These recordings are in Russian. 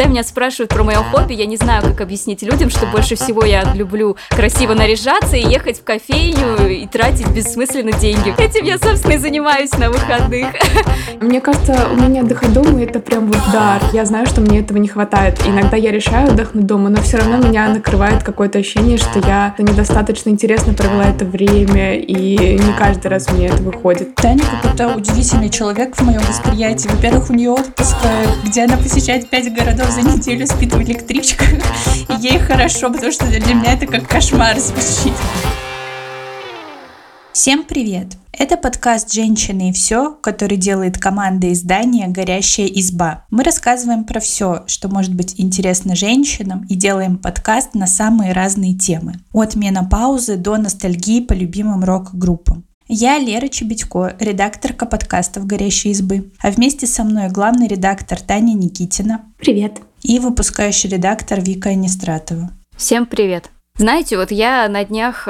Когда меня спрашивают про мое хобби, я не знаю, как объяснить людям, что больше всего я люблю красиво наряжаться и ехать в кофейню и тратить бессмысленно деньги. Этим я, собственно, и занимаюсь на выходных. Мне кажется, у меня отдыхать дома — это прям вот дар. Я знаю, что мне этого не хватает. Иногда я решаю отдохнуть дома, но все равно меня накрывает какое-то ощущение, что я недостаточно интересно провела это время, и не каждый раз мне это выходит. Таня какой-то удивительный человек в моем восприятии. Во-первых, у нее отпуск, где она посещает 5 городов за неделю, спит в электричках. И ей хорошо, потому что для меня это как кошмар звучит. Всем привет! Это подкаст «Женщины и все», который делает команда издания «Горящая изба». Мы рассказываем про все, что может быть интересно женщинам, и делаем подкаст на самые разные темы. От менопаузы до ностальгии по любимым рок-группам. Я Лера Чебедько, редакторка подкастов «Горящей избы», а вместе со мной главный редактор Таня Никитина. Привет! И выпускающий редактор Вика Анистратова. Всем привет! Знаете, вот я на днях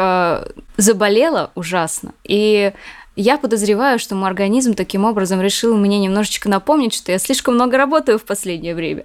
заболела ужасно, и я подозреваю, что мой организм таким образом решил мне немножечко напомнить, что я слишком много работаю в последнее время.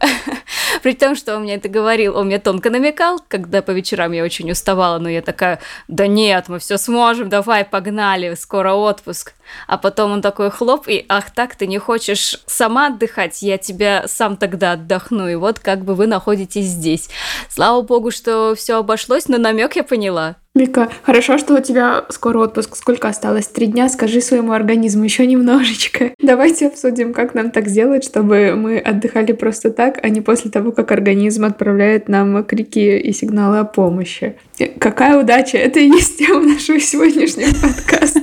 При том, что он мне это говорил, он мне тонко намекал, когда по вечерам я очень уставала, но я такая: да нет, мы все сможем, давай, погнали, скоро отпуск. А потом он такой хлоп, и ах так, ты не хочешь сама отдыхать, я тебя сам тогда отдохну, и вот как бы вы находитесь здесь. Слава богу, что все обошлось, но намек я поняла. Вика, хорошо, что у тебя скоро отпуск. Сколько осталось? 3 дня? Скажи своему организму еще немножечко. Давайте обсудим, как нам так сделать, чтобы мы отдыхали просто так, а не после того, как организм отправляет нам крики и сигналы о помощи. Какая удача! Это и есть тема нашего сегодняшнего подкаста.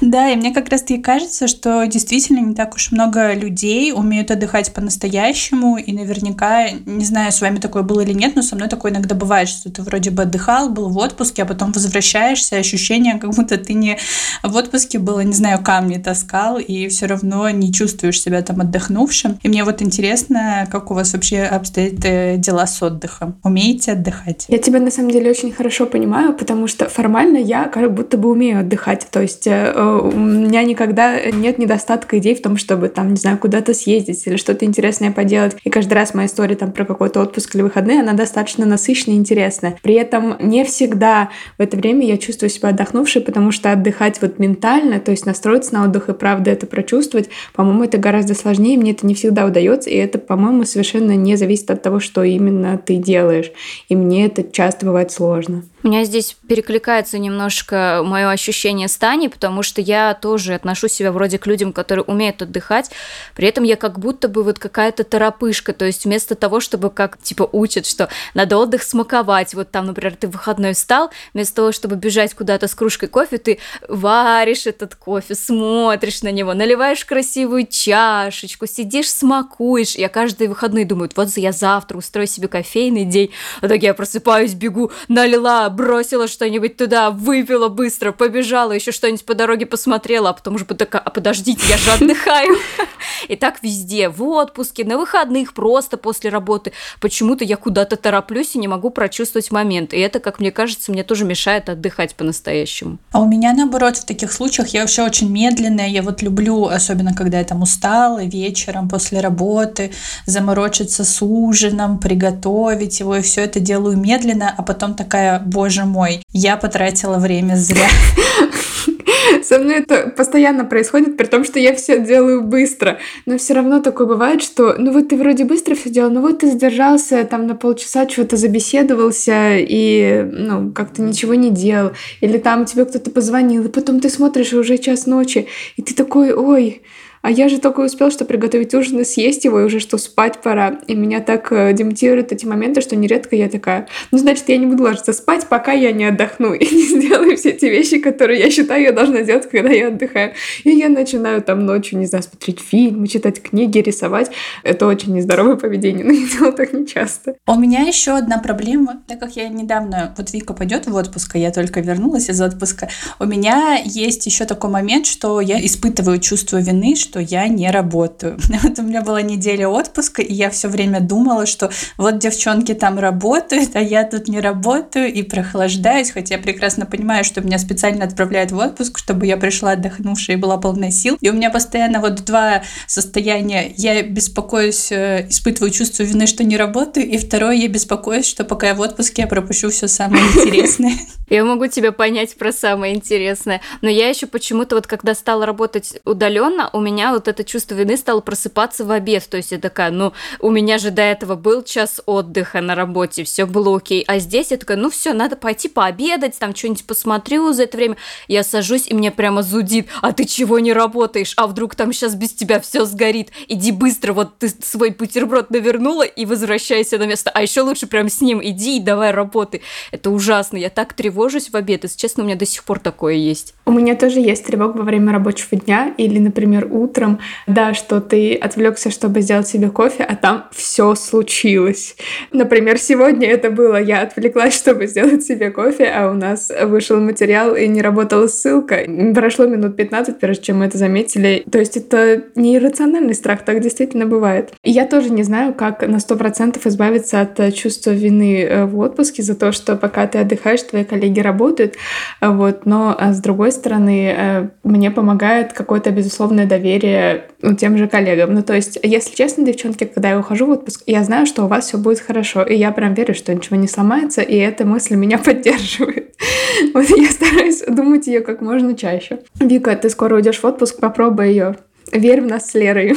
Да, и мне как раз-таки кажется, что действительно не так уж много людей умеют отдыхать по-настоящему, и наверняка, не знаю, с вами такое было или нет, но со мной такое иногда бывает, что ты вроде бы отдыхал, был в отпуске, а потом возвращаешься, ощущение, как будто ты не в отпуске был, не знаю, камни таскал, и все равно не чувствуешь себя там отдохнувшим. И мне вот интересно, как у вас вообще обстоят дела с отдыхом? Умеете отдыхать? Я тебя на самом деле очень хорошо понимаю, потому что формально я как будто бы умею отдыхать, то есть... У меня никогда нет недостатка идей в том, чтобы там, не знаю, куда-то съездить или что-то интересное поделать. И каждый раз моя история там про какой-то отпуск или выходные, она достаточно насыщенная и интересная. При этом не всегда в это время я чувствую себя отдохнувшей, потому что отдыхать вот ментально, то есть настроиться на отдых и правда это прочувствовать, по-моему, это гораздо сложнее, мне это не всегда удается, и это, по-моему, совершенно не зависит от того, что именно ты делаешь. И мне это часто бывает сложно. У меня здесь перекликается немножко мое ощущение с Таней, потому что я тоже отношу себя вроде к людям, которые умеют отдыхать, при этом я как будто бы вот какая-то торопышка, то есть вместо того, чтобы как типа учат, что надо отдых смаковать, вот там, например, ты в выходной встал, вместо того, чтобы бежать куда-то с кружкой кофе, ты варишь этот кофе, смотришь на него, наливаешь красивую чашечку, сидишь, смакуешь. Я каждые выходные думаю, вот я завтра устрою себе кофейный день, а так я просыпаюсь, бегу, налила, бросила что-нибудь туда, выпила быстро, побежала, еще что-нибудь по дороге посмотрела, а потом уже такая: а подождите, я же отдыхаю. И так везде, в отпуске, на выходных, просто после работы. Почему-то я куда-то тороплюсь и не могу прочувствовать момент. И это, как мне кажется, мне тоже мешает отдыхать по-настоящему. А у меня, наоборот, в таких случаях я вообще очень медленная. Я вот люблю, особенно когда я там устала, вечером после работы, заморочиться с ужином, приготовить его, и все это делаю медленно, а потом такая: боже мой, я потратила время зря. Со мной это постоянно происходит, при том, что я все делаю быстро. Но все равно такое бывает, что ну вот ты вроде быстро все делал, но вот ты задержался там на полчаса, чего-то забеседовался и ну как-то ничего не делал. Или там тебе кто-то позвонил, и потом ты смотришь, и уже 1:00 ночи, и ты такой: ой... А я же только успел, что приготовить ужин и съесть его, и уже что спать пора. И меня так демотивируют эти моменты, что нередко я такая: ну, значит, я не буду ложиться спать, пока я не отдохну и не сделаю все те вещи, которые я считаю, я должна делать, когда я отдыхаю. И я начинаю там ночью, не знаю, смотреть фильмы, читать книги, рисовать. Это очень нездоровое поведение, но я делала так нечасто. У меня еще одна проблема, так как я недавно... Вот Вика пойдет в отпуск, а я только вернулась из отпуска. У меня есть еще такой момент, что я испытываю чувство вины, что что я не работаю. Вот у меня была неделя отпуска, и я все время думала, что вот девчонки там работают, а я тут не работаю и прохлаждаюсь, хотя я прекрасно понимаю, что меня специально отправляют в отпуск, чтобы я пришла отдохнувшая и была полна сил. И у меня постоянно вот два состояния. Я беспокоюсь, испытываю чувство вины, что не работаю, и второе, я беспокоюсь, что пока я в отпуске, я пропущу все самое интересное. Я могу тебя понять про самое интересное, но я еще почему-то вот когда стала работать удаленно, у меня вот это чувство вины стало просыпаться в обед, то есть я такая, ну, у меня же до этого был час отдыха на работе, все было окей, а здесь я такая, ну все, надо пойти пообедать, там что-нибудь посмотрю за это время, я сажусь и мне прямо зудит, а ты чего не работаешь, а вдруг там сейчас без тебя все сгорит, иди быстро, вот ты свой бутерброд навернула и возвращайся на место, а еще лучше прям с ним иди и давай работай, это ужасно, я так тревожусь в обед, если честно, у меня до сих пор такое есть. У меня тоже есть тревога во время рабочего дня или, например, утром, да, что ты отвлекся, чтобы сделать себе кофе, а там все случилось. Например, сегодня это было, я отвлеклась, чтобы сделать себе кофе, а у нас вышел материал и не работала ссылка. Прошло минут 15, прежде чем мы это заметили. То есть это не иррациональный страх, так действительно бывает. И я тоже не знаю, как на 100% избавиться от чувства вины в отпуске за то, что пока ты отдыхаешь, твои коллеги работают, вот, но с другой стороны, мне помогает какое-то безусловное доверие тем же коллегам. Ну, то есть, если честно, девчонки, когда я ухожу в отпуск, я знаю, что у вас все будет хорошо, и я прям верю, что ничего не сломается, и эта мысль меня поддерживает. Вот я стараюсь думать ее как можно чаще. Вика, ты скоро уйдешь в отпуск, попробуй ее. Верь в нас с Лерой.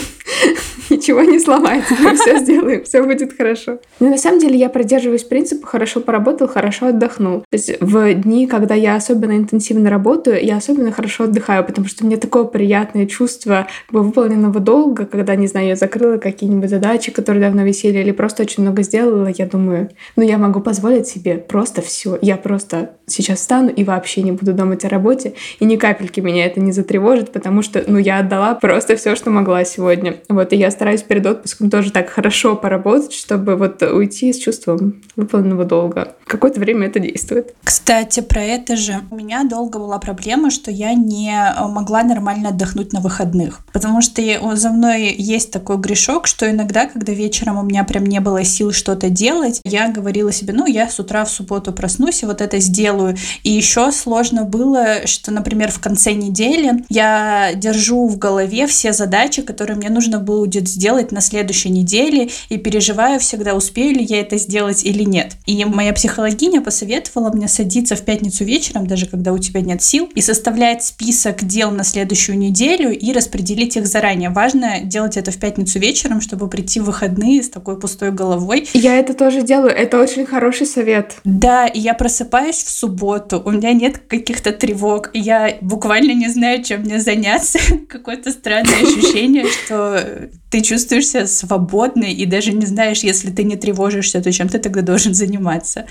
Ничего не сломается, мы все сделаем, все будет хорошо. Но на самом деле я придерживаюсь принципа «хорошо поработал, хорошо отдохнул». То есть в дни, когда я особенно интенсивно работаю, я особенно хорошо отдыхаю, потому что у меня такое приятное чувство выполненного долга, когда, не знаю, я закрыла какие-нибудь задачи, которые давно висели, или просто очень много сделала, я думаю, ну я могу позволить себе просто все. Я просто сейчас встану и вообще не буду думать о работе, и ни капельки меня это не затревожит, потому что, ну, я отдала просто все, что могла сегодня. Вот, и я стараюсь перед отпуском тоже так хорошо поработать, чтобы вот уйти с чувством выполненного долга. Какое-то время это действует. Кстати, про это же. У меня долго была проблема, что я не могла нормально отдохнуть на выходных. Потому что за мной есть такой грешок, что иногда, когда вечером у меня прям не было сил что-то делать, я говорила себе, ну, я с утра в субботу проснусь и вот это сделаю. И еще сложно было, что, например, в конце недели я держу в голове все задачи, которые мне нужно было уделить сделать на следующей неделе и переживаю всегда, успею ли я это сделать или нет. И моя психологиня посоветовала мне садиться в пятницу вечером, даже когда у тебя нет сил, и составлять список дел на следующую неделю и распределить их заранее. Важно делать это в пятницу вечером, чтобы прийти в выходные с такой пустой головой. Я это тоже делаю, это очень хороший совет. Да, и я просыпаюсь в субботу, у меня нет каких-то тревог, и я буквально не знаю, чем мне заняться. Какое-то странное ощущение, что ты чувствуешь себя свободной и даже не знаешь, если ты не тревожишься, то чем ты тогда должен заниматься?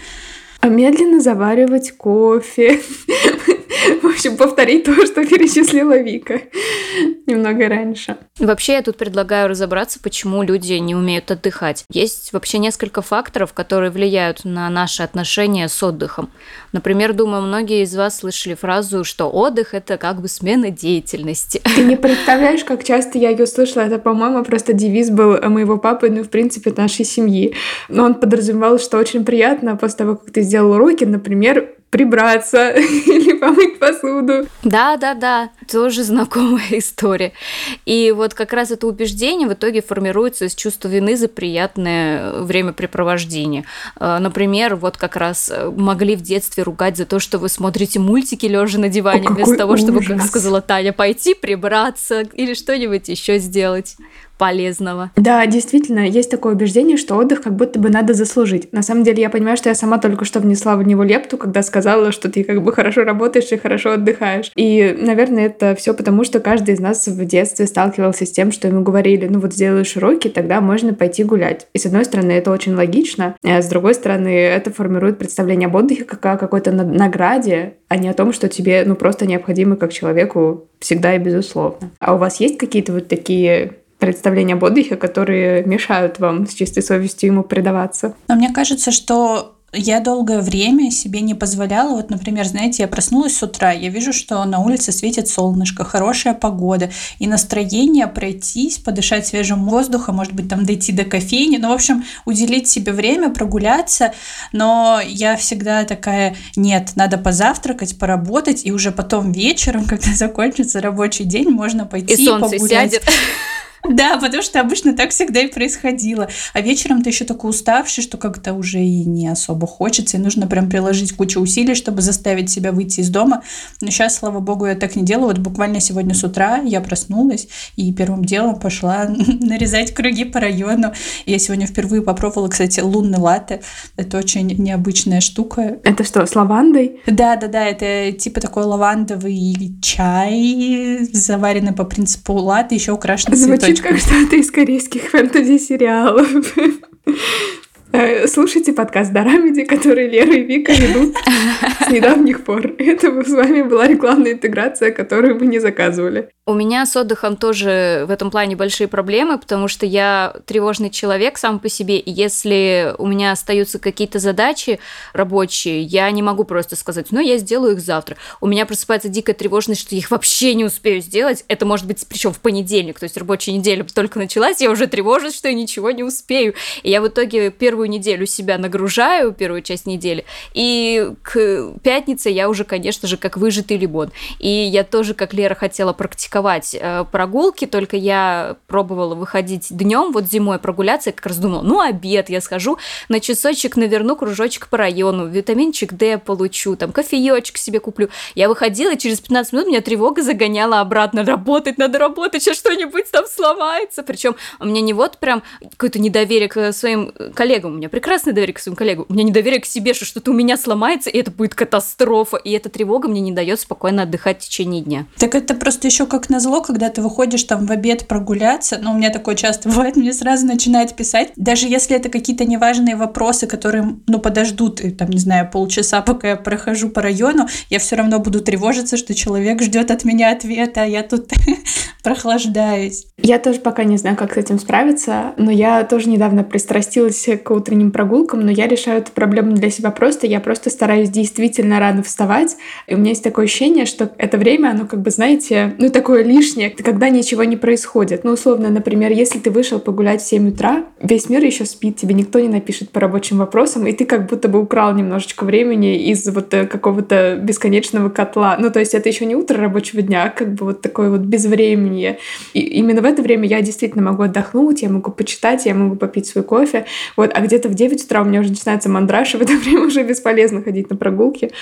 А медленно заваривать кофе. В общем, повторить то, что перечислила Вика немного раньше. Вообще, я тут предлагаю разобраться, почему люди не умеют отдыхать. Есть вообще несколько факторов, которые влияют на наши отношения с отдыхом. Например, думаю, многие из вас слышали фразу, что отдых – это как бы смена деятельности. Ты не представляешь, как часто я ее слышала. Это, по-моему, просто девиз был моего папы, ну, в принципе, нашей семьи. Но он подразумевал, что очень приятно после того, как ты сделал уроки, например, прибраться или помыть посуду. Да, тоже знакомая история. И вот как раз это убеждение в итоге формируется из чувства вины за приятное времяпрепровождение. Например, вот как раз могли в детстве ругать за то, что вы смотрите мультики лежа на диване, вместо того, чтобы, как сказала Таня, пойти прибраться или что-нибудь еще сделать полезного. Да, действительно, есть такое убеждение, что отдых как будто бы надо заслужить. На самом деле, я понимаю, что я сама только что внесла в него лепту, когда сказала, что ты как бы хорошо работаешь и хорошо отдыхаешь. И, наверное, это все потому, что каждый из нас в детстве сталкивался с тем, что ему говорили, ну вот сделаешь уроки, тогда можно пойти гулять. И с одной стороны, это очень логично, а с другой стороны, это формирует представление об отдыхе как о какой-то награде, а не о том, что тебе, ну, просто необходимо как человеку всегда и безусловно. А у вас есть какие-то вот такие представления об отдыхе, которые мешают вам с чистой совестью ему предаваться? Но мне кажется, что я долгое время себе не позволяла. Вот, например, знаете, я проснулась с утра, я вижу, что на улице светит солнышко, хорошая погода, и настроение пройтись, подышать свежим воздухом, может быть, там дойти до кофейни, ну, в общем, уделить себе время, прогуляться, но я всегда такая, нет, надо позавтракать, поработать, и уже потом вечером, когда закончится рабочий день, можно пойти и солнце погулять. Сядет. Да, потому что обычно так всегда и происходило. А вечером ты еще такой уставший, что как-то уже и не особо хочется, и нужно прям приложить кучу усилий, чтобы заставить себя выйти из дома. Но сейчас, слава богу, я так не делаю. Вот буквально сегодня с утра я проснулась и первым делом пошла нарезать круги по району. Я сегодня впервые попробовала, кстати, лунный латте. Это очень необычная штука. Это что, с лавандой? Да, это типа такой лавандовый чай, заваренный по принципу латте, еще украшенный цветочком. Как что-то из корейских фэнтези-сериалов. Слушайте подкаст Дорамеди, который Лера и Вика ведут с недавних пор. Это с вами была рекламная интеграция, которую вы не заказывали. У меня с отдыхом тоже в этом плане большие проблемы, потому что я тревожный человек сам по себе, и если у меня остаются какие-то задачи рабочие, я не могу просто сказать, ну, я сделаю их завтра. У меня просыпается дикая тревожность, что я их вообще не успею сделать. Это может быть причем в понедельник, то есть рабочая неделя только началась, я уже тревожусь, что я ничего не успею. И я в итоге первую неделю себя нагружаю, первую часть недели, и к пятнице я уже, конечно же, как выжатый лимон. И я тоже, как Лера, хотела практиковать прогулки, только я пробовала выходить днем, вот зимой прогуляться, я как раз думала, ну, обед я схожу, на часочек наверну кружочек по району, витаминчик D получу, там, кофеечек себе куплю. Я выходила, и через 15 минут меня тревога загоняла обратно, работать, надо работать, сейчас что-нибудь там сломается. Причем у меня не вот прям какое-то недоверие к своим коллегам, у меня прекрасное доверие к своим коллегам, у меня недоверие к себе, что что-то у меня сломается, и это будет катастрофа, и эта тревога мне не дает спокойно отдыхать в течение дня. Так это просто еще как назло, когда ты выходишь там в обед прогуляться, ну, у меня такое часто бывает, мне сразу начинает писать, даже если это какие-то неважные вопросы, которые, ну, подождут, там, не знаю, полчаса, пока я прохожу по району, я все равно буду тревожиться, что человек ждет от меня ответа, а я тут прохлаждаюсь. Я тоже пока не знаю, как с этим справиться, но я тоже недавно пристрастилась к утренним прогулкам, но я решаю эту проблему для себя просто. Я просто стараюсь действительно рано вставать. И у меня есть такое ощущение, что это время, оно как бы, знаете, ну такое лишнее, когда ничего не происходит. Ну, условно, например, если ты вышел погулять в 7 утра, весь мир еще спит, тебе никто не напишет по рабочим вопросам, и ты как будто бы украл немножечко времени из вот какого-то бесконечного котла. Ну, то есть это еще не утро рабочего дня, а как бы вот такое вот безвременье. И именно в это время я действительно могу отдохнуть, я могу почитать, я могу попить свой кофе. Вот. А где-то в 9 утра у меня уже начинается мандраж, и в это время уже бесполезно ходить на прогулки.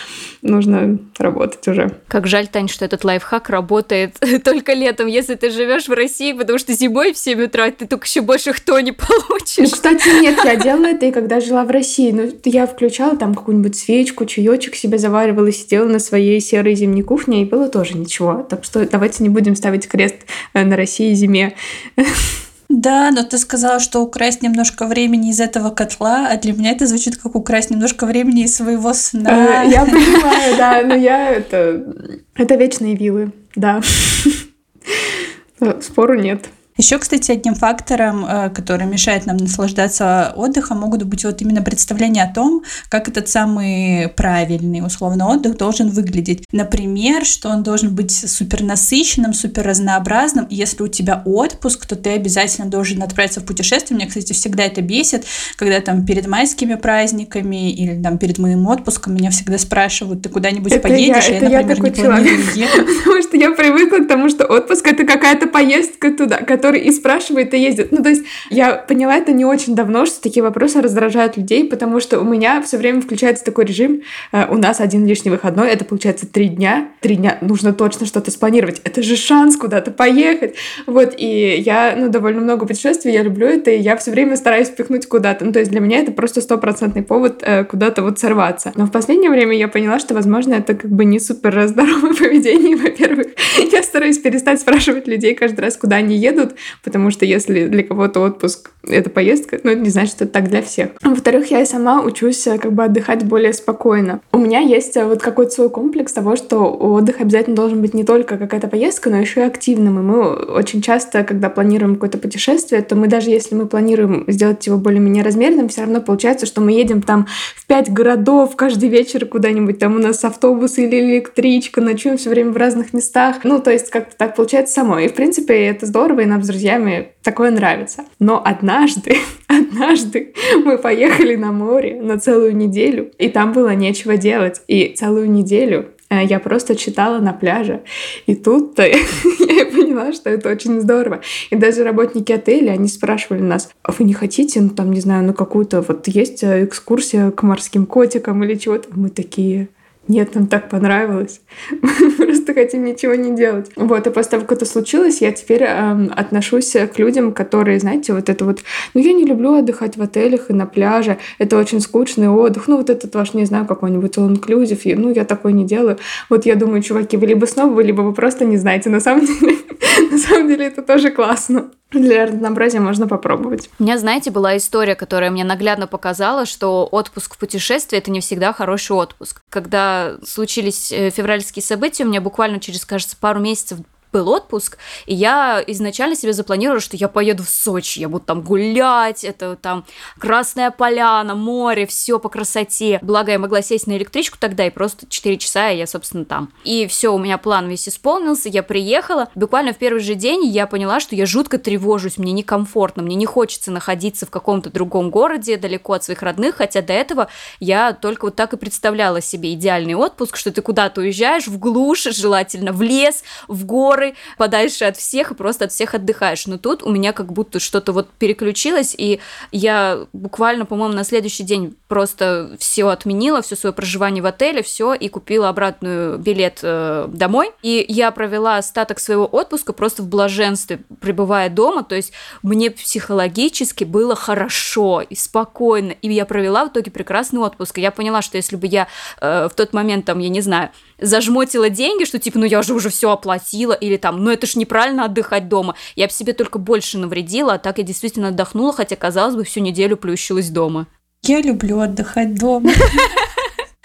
Нужно работать уже. Как жаль, Тань, что этот лайфхак работает только летом, если ты живешь в России, потому что зимой в 7 утра ты только еще больше кто не получишь. Ну, кстати, нет, я делала это и когда жила в России. Но я включала там какую-нибудь свечку, чаечек себе заваривала, сидела на своей серой зимней кухне, и было тоже ничего. Так что давайте не будем ставить крест на России и зиме. Да, но ты сказала, что украсть немножко времени из этого котла, а для меня это звучит как украсть немножко времени из своего сна. Я понимаю, да, но я это вечные вилы, да. Спору нет. Еще, кстати, одним фактором, который мешает нам наслаждаться отдыхом, могут быть вот именно представления о том, как этот самый правильный, условно, отдых должен выглядеть. Например, что он должен быть супернасыщенным, суперразнообразным. И если у тебя отпуск, то ты обязательно должен отправиться в путешествие. Меня, кстати, всегда это бесит, когда там перед майскими праздниками или там перед моим отпуском меня всегда спрашивают, ты куда-нибудь поедешь? Я, например, не планирую ехать. Потому что я привыкла к тому, что отпуск — это какая-то поездка туда, который и спрашивает, и ездит. Ну, то есть я поняла это не очень давно, что такие вопросы раздражают людей, потому что у меня все время включается такой режим, у нас один лишний выходной, это получается 3 дня. 3 дня нужно точно что-то спланировать. Это же шанс куда-то поехать. Вот, и я, довольно много путешествий, я люблю это, и я все время стараюсь впихнуть куда-то. Ну, то есть для меня это просто 100% повод куда-то вот сорваться. Но в последнее время я поняла, что, возможно, это как бы не супер здоровое поведение, во-первых. Я стараюсь перестать спрашивать людей каждый раз, куда они едут, отдых, потому что если для кого-то отпуск – это поездка, но это не значит, что это так для всех. Во-вторых, я и сама учусь как бы отдыхать более спокойно. У меня есть вот какой-то свой комплекс того, что отдых обязательно должен быть не только какая-то поездка, но еще и активным. И мы очень часто, когда планируем какое-то путешествие, то мы даже если мы планируем сделать его более-менее размеренным, все равно получается, что мы едем там в 5 городов каждый вечер куда-нибудь, там у нас автобус или электричка, ночуем все время в разных местах. Ну, то есть как-то так получается само. И, в принципе, это здорово, и нам с друзьями такое нравится. Но однажды мы поехали на море на целую неделю, и там было нечего делать. И целую неделю я просто читала на пляже. И тут я поняла, что это очень здорово. И даже работники отеля, они спрашивали нас, а вы не хотите, ну там, не знаю, ну какую-то, вот есть экскурсия к морским котикам или чего-то? Мы такие... Нет, нам так понравилось. Мы просто хотим ничего не делать. Вот, и после того, как это случилось, я теперь отношусь к людям, которые, знаете, вот это вот... Ну, я не люблю отдыхать в отелях и на пляже. Это очень скучный отдых. Ну, вот этот ваш, не знаю, какой-нибудь all-inclusive. Ну, я такой не делаю. Вот я думаю, чуваки, вы либо снобы, либо вы просто не знаете. На самом деле это тоже классно. Для разнообразия можно попробовать. У меня, знаете, была история, которая мне наглядно показала, что отпуск в путешествии – это не всегда хороший отпуск. Когда случились февральские события, у меня буквально через, кажется, пару месяцев был отпуск, и я изначально себе запланировала, что я поеду в Сочи, я буду там гулять, это там Красная Поляна, море, все по красоте. Благо, я могла сесть на электричку тогда, и просто 4 часа, и я, собственно, там. И все, у меня план весь исполнился, я приехала. Буквально в первый же день я поняла, что я жутко тревожусь, мне некомфортно, мне не хочется находиться в каком-то другом городе, далеко от своих родных, хотя до этого я только вот так и представляла себе идеальный отпуск, что ты куда-то уезжаешь, в глушь, желательно в лес, в горы, подальше от всех и просто от всех отдыхаешь. Но тут у меня как будто что-то вот переключилось, и я буквально, по-моему, на следующий день просто все отменила, все свое проживание в отеле, все, и купила обратную билет домой. И я провела остаток своего отпуска просто в блаженстве, пребывая дома, то есть мне психологически было хорошо и спокойно, и я провела в итоге прекрасный отпуск. И я поняла, что если бы я в тот момент, там, я не знаю, зажмотила деньги, что типа, ну я же уже все оплатила, или там, ну это ж неправильно отдыхать дома, я бы себе только больше навредила, а так я действительно отдохнула, хотя, казалось бы, всю неделю плющилась дома. Я люблю отдыхать дома.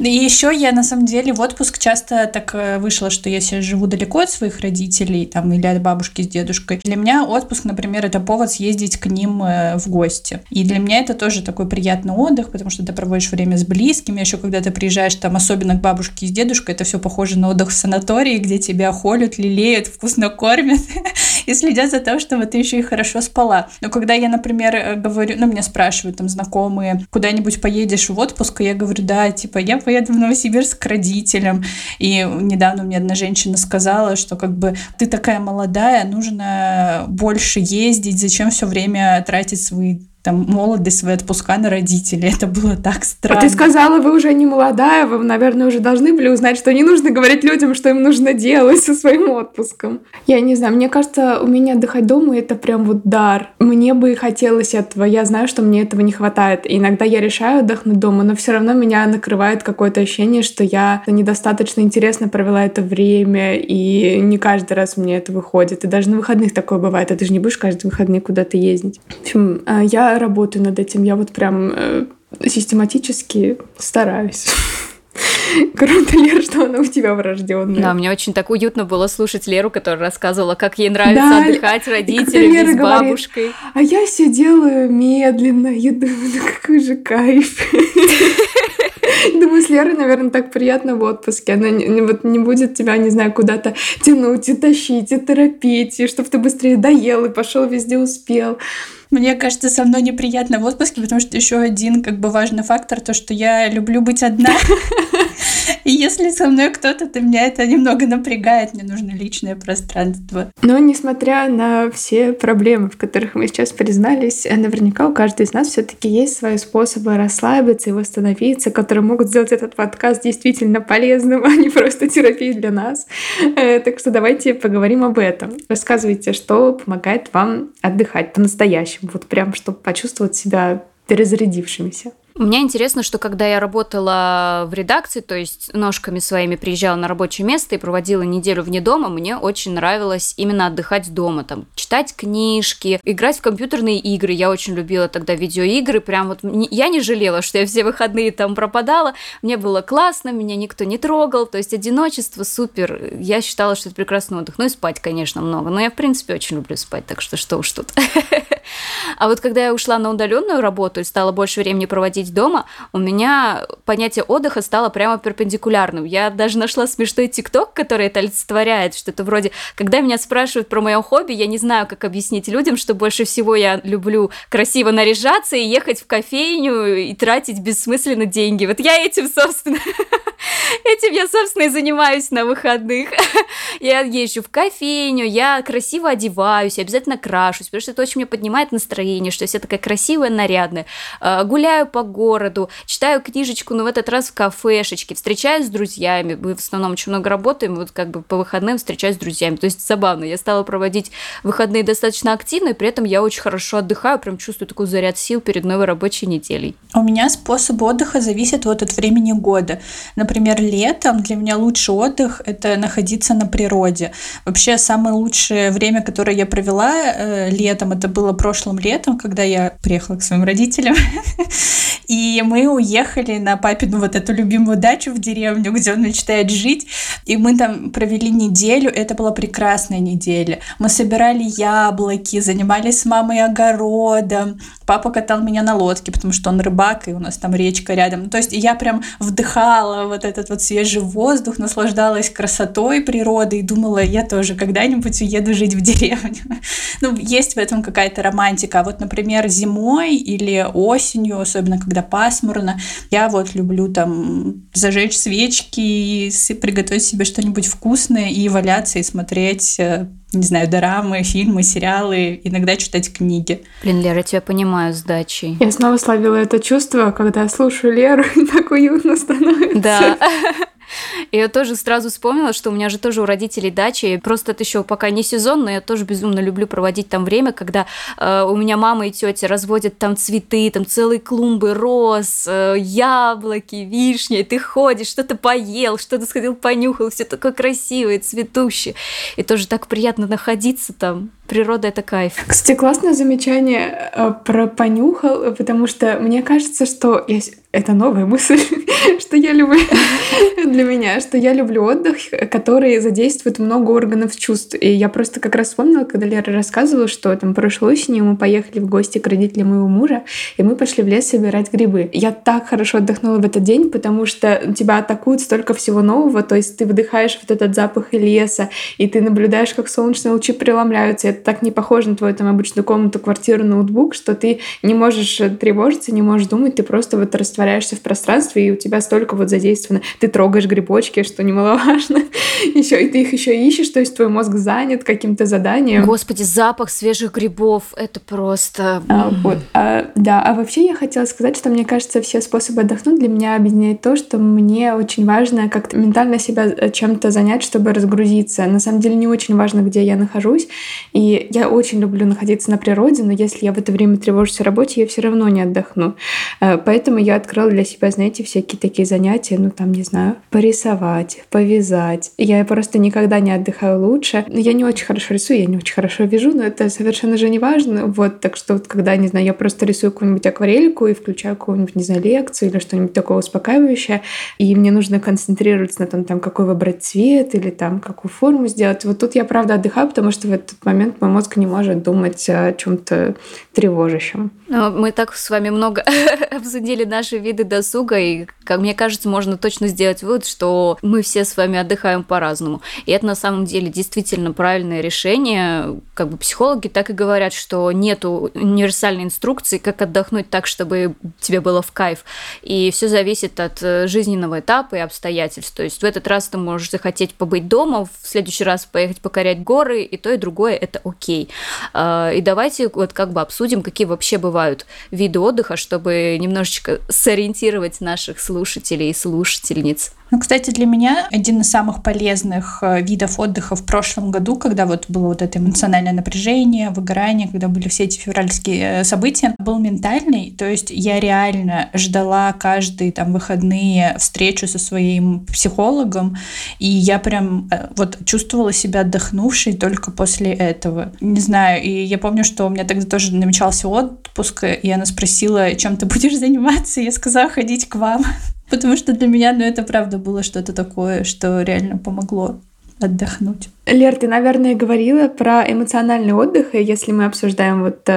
И еще я, на самом деле, в отпуск часто так вышло, что я сейчас живу далеко от своих родителей, там, или от бабушки с дедушкой. Для меня отпуск, например, это повод съездить к ним в гости. И для меня это тоже такой приятный отдых, потому что ты проводишь время с близкими. Еще когда ты приезжаешь, там, особенно к бабушке с дедушкой, это все похоже на отдых в санатории, где тебя холят, лелеют, вкусно кормят и следят за тем, чтобы ты еще и хорошо спала. Но когда я, например, говорю, ну, меня спрашивают, там, знакомые, куда-нибудь поедешь в отпуск, и я говорю, да, типа, я поеду в Новосибирск к родителям. И недавно мне одна женщина сказала, что как бы ты такая молодая, нужно больше ездить, зачем все время тратить свои там молодость, свои отпуска на родителей. Это было так странно. А ты сказала, вы уже не молодая, вы, наверное, уже должны были узнать, что не нужно говорить людям, что им нужно делать со своим отпуском. Я не знаю, мне кажется, у меня отдыхать дома — это прям вот дар. Мне бы хотелось этого, я знаю, что мне этого не хватает. И иногда я решаю отдохнуть дома, но все равно меня накрывает какое-то ощущение, что я недостаточно интересно провела это время, и не каждый раз у меня это выходит. И даже на выходных такое бывает, а ты же не будешь каждый выходный куда-то ездить. В общем, я работаю над этим, я вот прям систематически стараюсь. Круто, Лер, что она у тебя врожденная. Да, мне очень так уютно было слушать Леру, которая рассказывала, как ей нравится отдыхать родителями, с бабушкой. Говорит, а я все делаю медленно, я думаю, ну какой же кайф. Думаю, с Лерой, наверное, так приятно в отпуске. Она не будет тебя, не знаю, куда-то тянуть и тащить, и торопить, и чтобы ты быстрее доел и пошел везде успел. Мне кажется, со мной неприятно в отпуске, потому что еще один как бы важный фактор, то, что я люблю быть одна. И если со мной кто-то, то меня это немного напрягает, мне нужно личное пространство. Но несмотря на все проблемы, в которых мы сейчас признались, наверняка у каждой из нас все-таки есть свои способы расслабиться и восстановиться, которые могут сделать этот подкаст действительно полезным, а не просто терапией для нас. Так что давайте поговорим об этом. Рассказывайте, что помогает вам отдыхать по-настоящему, вот прям, чтобы почувствовать себя перезарядившимися. Мне интересно, что когда я работала в редакции, то есть ножками своими приезжала на рабочее место и проводила неделю вне дома, мне очень нравилось именно отдыхать дома, там, читать книжки, играть в компьютерные игры. Я очень любила тогда видеоигры, прям вот я не жалела, что я все выходные там пропадала, мне было классно, меня никто не трогал, то есть одиночество супер, я считала, что это прекрасный отдых. Ну и спать, конечно, много, но я, в принципе, очень люблю спать, так что что уж тут. А вот когда я ушла на удаленную работу и стала больше времени проводить дома, у меня понятие отдыха стало прямо перпендикулярным. Я даже нашла смешной ТикТок, который это олицетворяет, что-то вроде, когда меня спрашивают про мое хобби, я не знаю, как объяснить людям, что больше всего я люблю красиво наряжаться и ехать в кофейню и тратить бессмысленно деньги. Вот я этим, собственно, и занимаюсь на выходных. Я езжу в кофейню, я красиво одеваюсь, я обязательно крашусь, потому что это очень мне поднимает настроение, что я такая красивая, нарядная. Гуляю по городу, читаю книжечку, но в этот раз в кафешечке, встречаюсь с друзьями, мы в основном очень много работаем, вот как бы по выходным встречаюсь с друзьями. То есть забавно, я стала проводить выходные достаточно активно, и при этом я очень хорошо отдыхаю, прям чувствую такой заряд сил перед новой рабочей неделей. У меня способ отдыха зависит вот от времени года. Например, летом для меня лучший отдых — это находиться на природе. Вообще, самое лучшее время, которое я провела летом, это было прошлым летом, когда я приехала к своим родителям, и мы уехали на папину вот эту любимую дачу в деревню, где он мечтает жить, и мы там провели неделю, это была прекрасная неделя. Мы собирали яблоки, занимались с мамой огородом, папа катал меня на лодке, потому что он рыбак, и у нас там речка рядом. То есть я прям вдыхала вот этот вот свежий воздух, наслаждалась красотой природы и думала, я тоже когда-нибудь уеду жить в деревню. Ну, есть в этом какая-то романтика. А вот, например, зимой или осенью, особенно когда пасмурно, я вот люблю там зажечь свечки, и приготовить себе что-нибудь вкусное и валяться и смотреть, не знаю, дорамы, фильмы, сериалы, иногда читать книги. Блин, Лера, я тебя понимаю с дачей. Я снова словила это чувство, когда я слушаю Леру, и так уютно становится. Да. И я тоже сразу вспомнила, что у меня же тоже у родителей дача, и просто это еще пока не сезон, но я тоже безумно люблю проводить там время, когда у меня мама и тетя разводят там цветы, там целые клумбы роз, яблоки, вишни, и ты ходишь, что-то поел, что-то сходил, понюхал, все такое красивое, цветущее, и тоже так приятно находиться там. Природа — это кайф. Кстати, классное замечание про «понюхал», потому что мне кажется, что... Это новая мысль, что я люблю... Для меня, что я люблю отдых, который задействует много органов чувств. И я просто как раз вспомнила, когда Лера рассказывала, что там прошлой осенью мы поехали в гости к родителям моего мужа, и мы пошли в лес собирать грибы. Я так хорошо отдохнула в этот день, потому что тебя атакует столько всего нового, то есть ты вдыхаешь вот этот запах леса, и ты наблюдаешь, как солнечные лучи преломляются. Это так не похоже на твою там обычную комнату, квартиру, ноутбук, что ты не можешь тревожиться, не можешь думать, ты просто вот растворяешься в пространстве, и у тебя столько вот задействовано. Ты трогаешь грибочки, что немаловажно. Еще, и ты их еще ищешь, то есть твой мозг занят каким-то заданием. Господи, запах свежих грибов, это просто... А вообще я хотела сказать, что мне кажется, все способы отдохнуть для меня объединяет то, что мне очень важно как-то ментально себя чем-то занять, чтобы разгрузиться. На самом деле не очень важно, где я нахожусь, и я очень люблю находиться на природе, но если я в это время тревожусь о работе, я все равно не отдохну. Поэтому я открыла для себя, знаете, всякие такие занятия, ну там, не знаю, порисовать, повязать. Я просто никогда не отдыхаю лучше. Я не очень хорошо рисую, я не очень хорошо вяжу, но это совершенно же не важно. Вот, так что вот когда, не знаю, я просто рисую какую-нибудь акварельку и включаю какую-нибудь, не знаю, лекцию или что-нибудь такое успокаивающее, и мне нужно концентрироваться на том, там, какой выбрать цвет или там, какую форму сделать. Вот тут я, правда, отдыхаю, потому что в этот момент мой мозг не может думать о чем-то тревожащем. Мы так с вами много обсудили наши виды досуга, и, как мне кажется, можно точно сделать вывод, что мы все с вами отдыхаем по-разному. И это на самом деле действительно правильное решение. Как бы психологи так и говорят, что нету универсальной инструкции, как отдохнуть так, чтобы тебе было в кайф. И все зависит от жизненного этапа и обстоятельств. То есть в этот раз ты можешь захотеть побыть дома, в следующий раз поехать покорять горы, и то, и другое — это окей. И давайте вот как бы обсудим, какие вообще бывают виды отдыха, чтобы немножечко сориентировать наших слушателей и слушательниц. Ну, кстати, для меня один из самых полезных видов отдыха в прошлом году, когда вот было вот это эмоциональное напряжение, выгорание, когда были все эти февральские события, был ментальный. То есть я реально ждала каждые там выходные встречу со своим психологом, и я прям вот чувствовала себя отдохнувшей только после этого. Не знаю, и я помню, что у меня тогда тоже намечался отпуск, и она спросила, чем ты будешь заниматься, и я сказала ходить к вам. Потому что для меня, ну, это правда было что-то такое, что реально помогло отдохнуть. Лер, ты, наверное, говорила про эмоциональный отдых, и если мы обсуждаем вот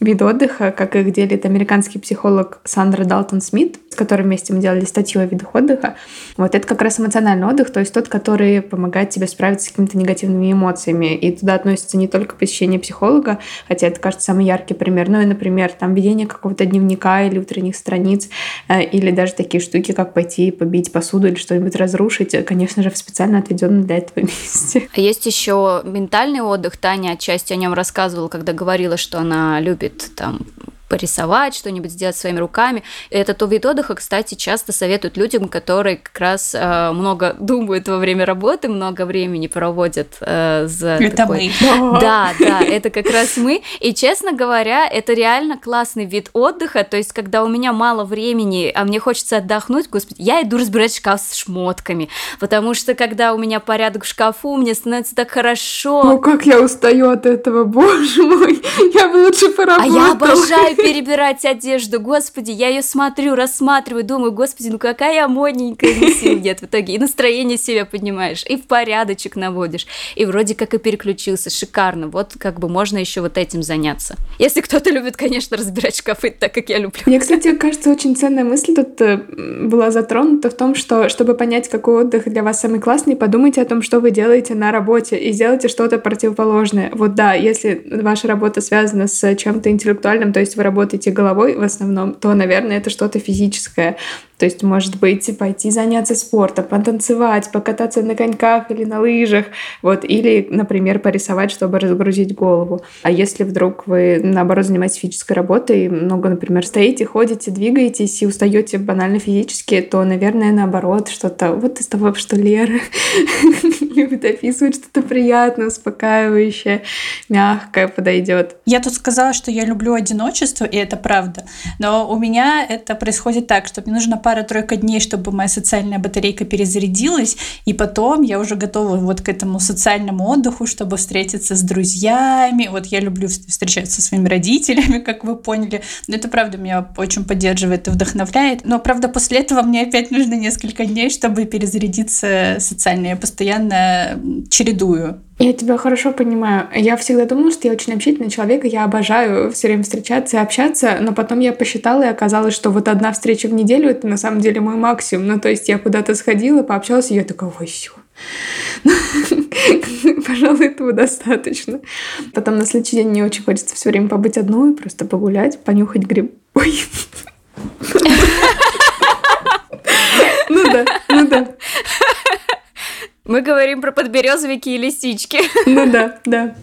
вид отдыха, как их делит американский психолог Сандра Далтон-Смит, с которой вместе мы делали статью о видах отдыха, вот это как раз эмоциональный отдых, то есть тот, который помогает тебе справиться с какими-то негативными эмоциями, и туда относится не только посещение психолога, хотя это, кажется, самый яркий пример, ну и, например, там ведение какого-то дневника или утренних страниц, или даже такие штуки, как пойти и побить посуду или что-нибудь разрушить, конечно же, в специально отведенном для этого месте. Есть еще ментальный отдых. Таня отчасти о нем рассказывала, когда говорила, что она любит там порисовать, что-нибудь сделать своими руками. Этот вид отдыха, кстати, часто советуют людям, которые как раз много думают во время работы, много времени проводят за это такой... мы. Да, да, это как раз мы. И, честно говоря, это реально классный вид отдыха. То есть, когда у меня мало времени, а мне хочется отдохнуть, господи, я иду разбирать шкаф с шмотками. Потому что, когда у меня порядок в шкафу, мне становится так хорошо. Ну, как я устаю от этого, боже мой. Я бы лучше поработала. А я обожаю перебирать одежду, господи, я ее смотрю, рассматриваю, думаю, господи, ну какая я модненькая, и сил нет в итоге, и настроение себя поднимаешь, и в порядочек наводишь, и вроде как и переключился, шикарно, вот как бы можно еще вот этим заняться. Если кто-то любит, конечно, разбирать шкафы, так как я люблю. Мне, кстати, кажется, очень ценная мысль тут была затронута в том, что, чтобы понять, какой отдых для вас самый классный, подумайте о том, что вы делаете на работе, и сделайте что-то противоположное. Вот да, если ваша работа связана с чем-то интеллектуальным, то есть вы работаете головой в основном, то, наверное, это что-то физическое. То есть, может быть, пойти заняться спортом, потанцевать, покататься на коньках или на лыжах, вот, или, например, порисовать, чтобы разгрузить голову. А если вдруг вы, наоборот, занимаетесь физической работой, много, например, стоите, ходите, двигаетесь и устаете банально физически, то, наверное, наоборот, что-то вот из того, что Лера любит описывать, что-то приятное, успокаивающее, мягкое подойдет. Я тут сказала, что я люблю одиночество, и это правда, но у меня это происходит так, что мне нужно пара-тройка дней, чтобы моя социальная батарейка перезарядилась, и потом я уже готова вот к этому социальному отдыху, чтобы встретиться с друзьями. Вот я люблю встречаться со своими родителями, как вы поняли. Но это правда меня очень поддерживает и вдохновляет. Но правда после этого мне опять нужно несколько дней, чтобы перезарядиться социально. Я постоянно чередую. Я тебя хорошо понимаю. Я всегда думала, что я очень общительный человек, и я обожаю все время встречаться и общаться, но потом я посчитала, и оказалось, что вот одна встреча в неделю — это на самом деле мой максимум. Ну, то есть я куда-то сходила, пообщалась, и я такая, ой, всё. Пожалуй, этого достаточно. Потом на следующий день мне очень хочется все время побыть одной, просто погулять, понюхать гриб. Ой. Ну да. Мы говорим про подберезовики и лисички. Ну да.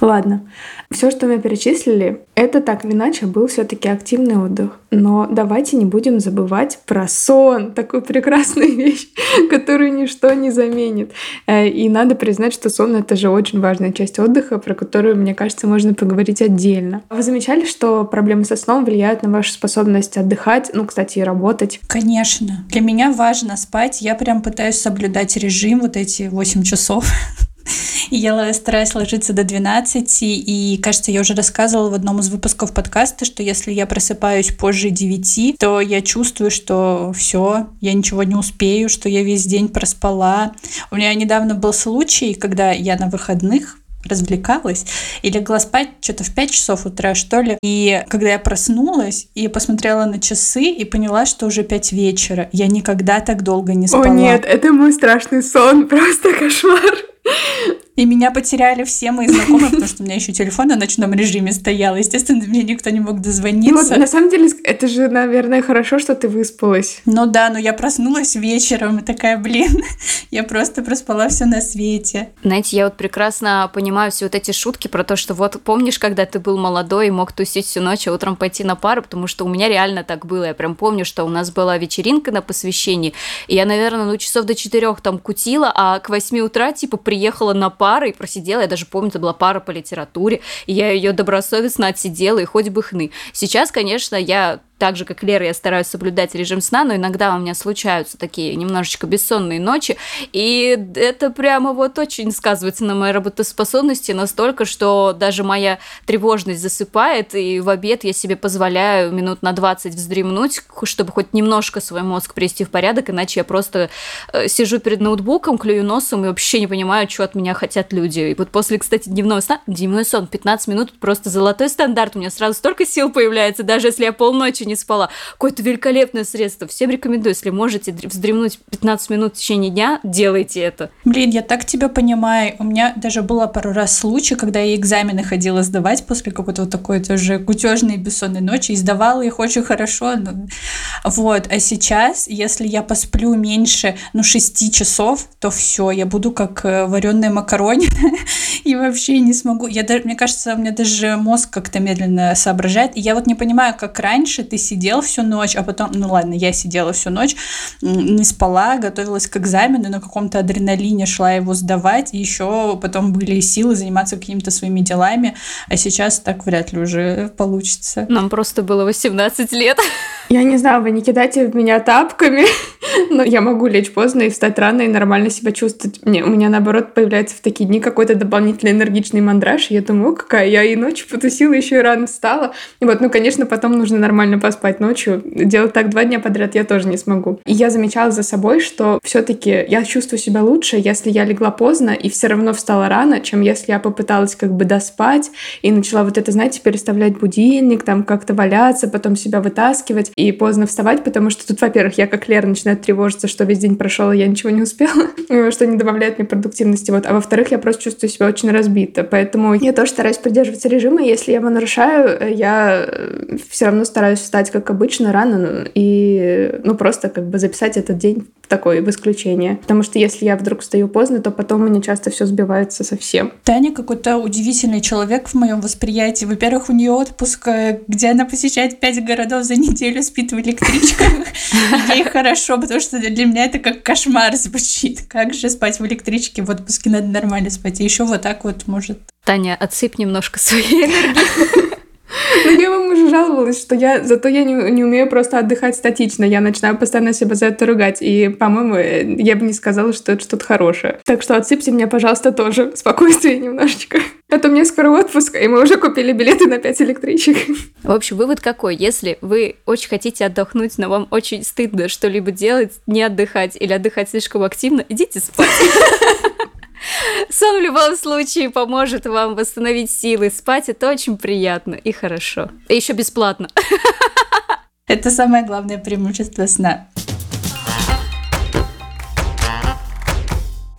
Ладно. Все, что мы перечислили, это так или иначе был все-таки активный отдых. Но давайте не будем забывать про сон. Такую прекрасную вещь, которую ничто не заменит. И надо признать, что сон — это же очень важная часть отдыха, про которую, мне кажется, можно поговорить отдельно. Вы замечали, что проблемы со сном влияют на вашу способность отдыхать, ну, кстати, и работать? Конечно. Для меня важно спать. Я прям пытаюсь соблюдать режим вот эти 8 часов. Я стараюсь ложиться до 12, и, кажется, я уже рассказывала в одном из выпусков подкаста, что если я просыпаюсь позже 9, то я чувствую, что все, я ничего не успею, что я весь день проспала. У меня недавно был случай, когда я на выходных развлекалась и легла спать что-то в 5 часов утра, что ли. И когда я проснулась и посмотрела на часы и поняла, что уже 5 вечера, я никогда так долго не спала. О нет, это мой страшный сон, просто кошмар. И меня потеряли все мои знакомые, потому что у меня еще телефон на ночном режиме стоял. Естественно, до меня никто не мог дозвониться. Ну, на самом деле, это же, наверное, хорошо, что ты выспалась. Ну да, но я проснулась вечером и такая, блин, я просто проспала все на свете. Знаете, я вот прекрасно понимаю все вот эти шутки про то, что вот помнишь, когда ты был молодой и мог тусить всю ночь, а утром пойти на пару, потому что у меня реально так было. Я прям помню, что у нас была вечеринка на посвящении, и я, наверное, часов до 4 там кутила, а к 8 утра, типа, приехала на пары и просидела, я даже помню, это была пара по литературе, и я ее добросовестно отсидела, и хоть бы хны. Сейчас, конечно, я так же, как Лера, я стараюсь соблюдать режим сна, но иногда у меня случаются такие немножечко бессонные ночи, и это прямо вот очень сказывается на моей работоспособности настолько, что даже моя тревожность засыпает, и в обед я себе позволяю минут на 20 вздремнуть, чтобы хоть немножко свой мозг привести в порядок, иначе я просто сижу перед ноутбуком, клюю носом и вообще не понимаю, что от меня хотят люди. И вот после, кстати, дневного сна, дневной сон, 15 минут, просто золотой стандарт, у меня сразу столько сил появляется, даже если я полночи не спала. Какое-то великолепное средство. Всем рекомендую, если можете вздремнуть 15 минут в течение дня, делайте это. Блин, я так тебя понимаю. У меня даже было пару раз случай, когда я экзамены ходила сдавать после какой-то вот такой тоже кутежной бессонной ночи, и сдавала их очень хорошо. Но... Вот. А сейчас, если я посплю меньше, 6 часов, то все, я буду как вареная макаронина и вообще не смогу. Мне кажется, у меня даже мозг как-то медленно соображает. И я вот не понимаю, как раньше ты сидел всю ночь, а потом, я сидела всю ночь, не спала, готовилась к экзамену, на каком-то адреналине шла его сдавать, и еще потом были силы заниматься какими-то своими делами, а сейчас так вряд ли уже получится. Нам просто было 18 лет. Я не знаю, вы не кидайте в меня тапками, но я могу лечь поздно и встать рано, и нормально себя чувствовать. У меня, наоборот, появляется в такие дни какой-то дополнительный энергичный мандраж, и я думаю, какая я и ночью потусила, еще и рано встала. И вот, конечно, потом нужно нормально поспать ночью. Делать так 2 дня подряд я тоже не смогу. И я замечала за собой, что все-таки я чувствую себя лучше, если я легла поздно и все равно встала рано, чем если я попыталась доспать и начала переставлять будильник, как-то валяться, потом себя вытаскивать и поздно вставать, потому что тут, во-первых, я как Лера начинаю тревожиться, что весь день прошел, а я ничего не успела, что не добавляет мне продуктивности. А во-вторых, я просто чувствую себя очень разбито. Поэтому я тоже стараюсь придерживаться режима. Если я его нарушаю, я все равно стараюсь встать, как обычно, рано и, просто записать этот день в такое в исключение. Потому что если я вдруг встаю поздно, то потом у меня часто все сбивается совсем. Таня какой-то удивительный человек в моем восприятии. Во-первых, у нее отпуск, где она посещает 5 городов за неделю, спит в электричках. Ей хорошо, потому что для меня это как кошмар звучит. Как же спать в электричке? В отпуске надо нормально спать. И еще вот так может... Таня, отсыпь немножко своей энергии. Я вам уже жаловалась, что я не умею просто отдыхать статично. Я начинаю постоянно себя за это ругать. И, по-моему, я бы не сказала, что это что-то хорошее. Так что отсыпьте меня, пожалуйста, тоже. Спокойствие немножечко. А то мне скоро отпуск, и мы уже купили билеты на 5 электричек. В общем, вывод какой? Если вы очень хотите отдохнуть, но вам очень стыдно что-либо делать, не отдыхать или отдыхать слишком активно, идите спать. Сон в любом случае поможет вам восстановить силы. Спать это очень приятно и хорошо. И еще бесплатно. Это самое главное преимущество сна.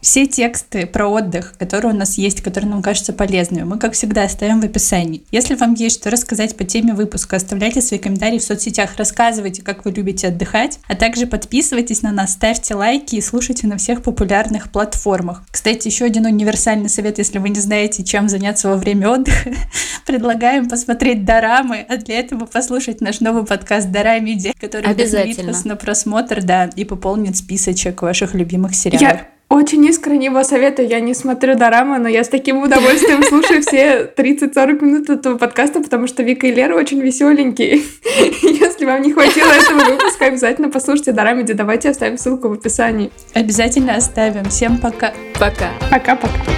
Все тексты про отдых, которые у нас есть, которые нам кажутся полезными, мы, как всегда, оставим в описании. Если вам есть что рассказать по теме выпуска, оставляйте свои комментарии в соцсетях, рассказывайте, как вы любите отдыхать, а также подписывайтесь на нас, ставьте лайки и слушайте на всех популярных платформах. Кстати, еще один универсальный совет, если вы не знаете, чем заняться во время отдыха, предлагаем посмотреть дорамы, а для этого послушать наш новый подкаст «Дорамеди», который обязательно вас на просмотр, и пополнит списочек ваших любимых сериалов. Очень искренне его советую. Я не смотрю дорамы, но я с таким удовольствием слушаю все 30-40 минут этого подкаста, потому что Вика и Лера очень веселенькие. Если вам не хватило этого выпуска, обязательно послушайте Дорамеди. Давайте оставим ссылку в описании. Обязательно оставим. Всем пока. Пока. Пока-пока.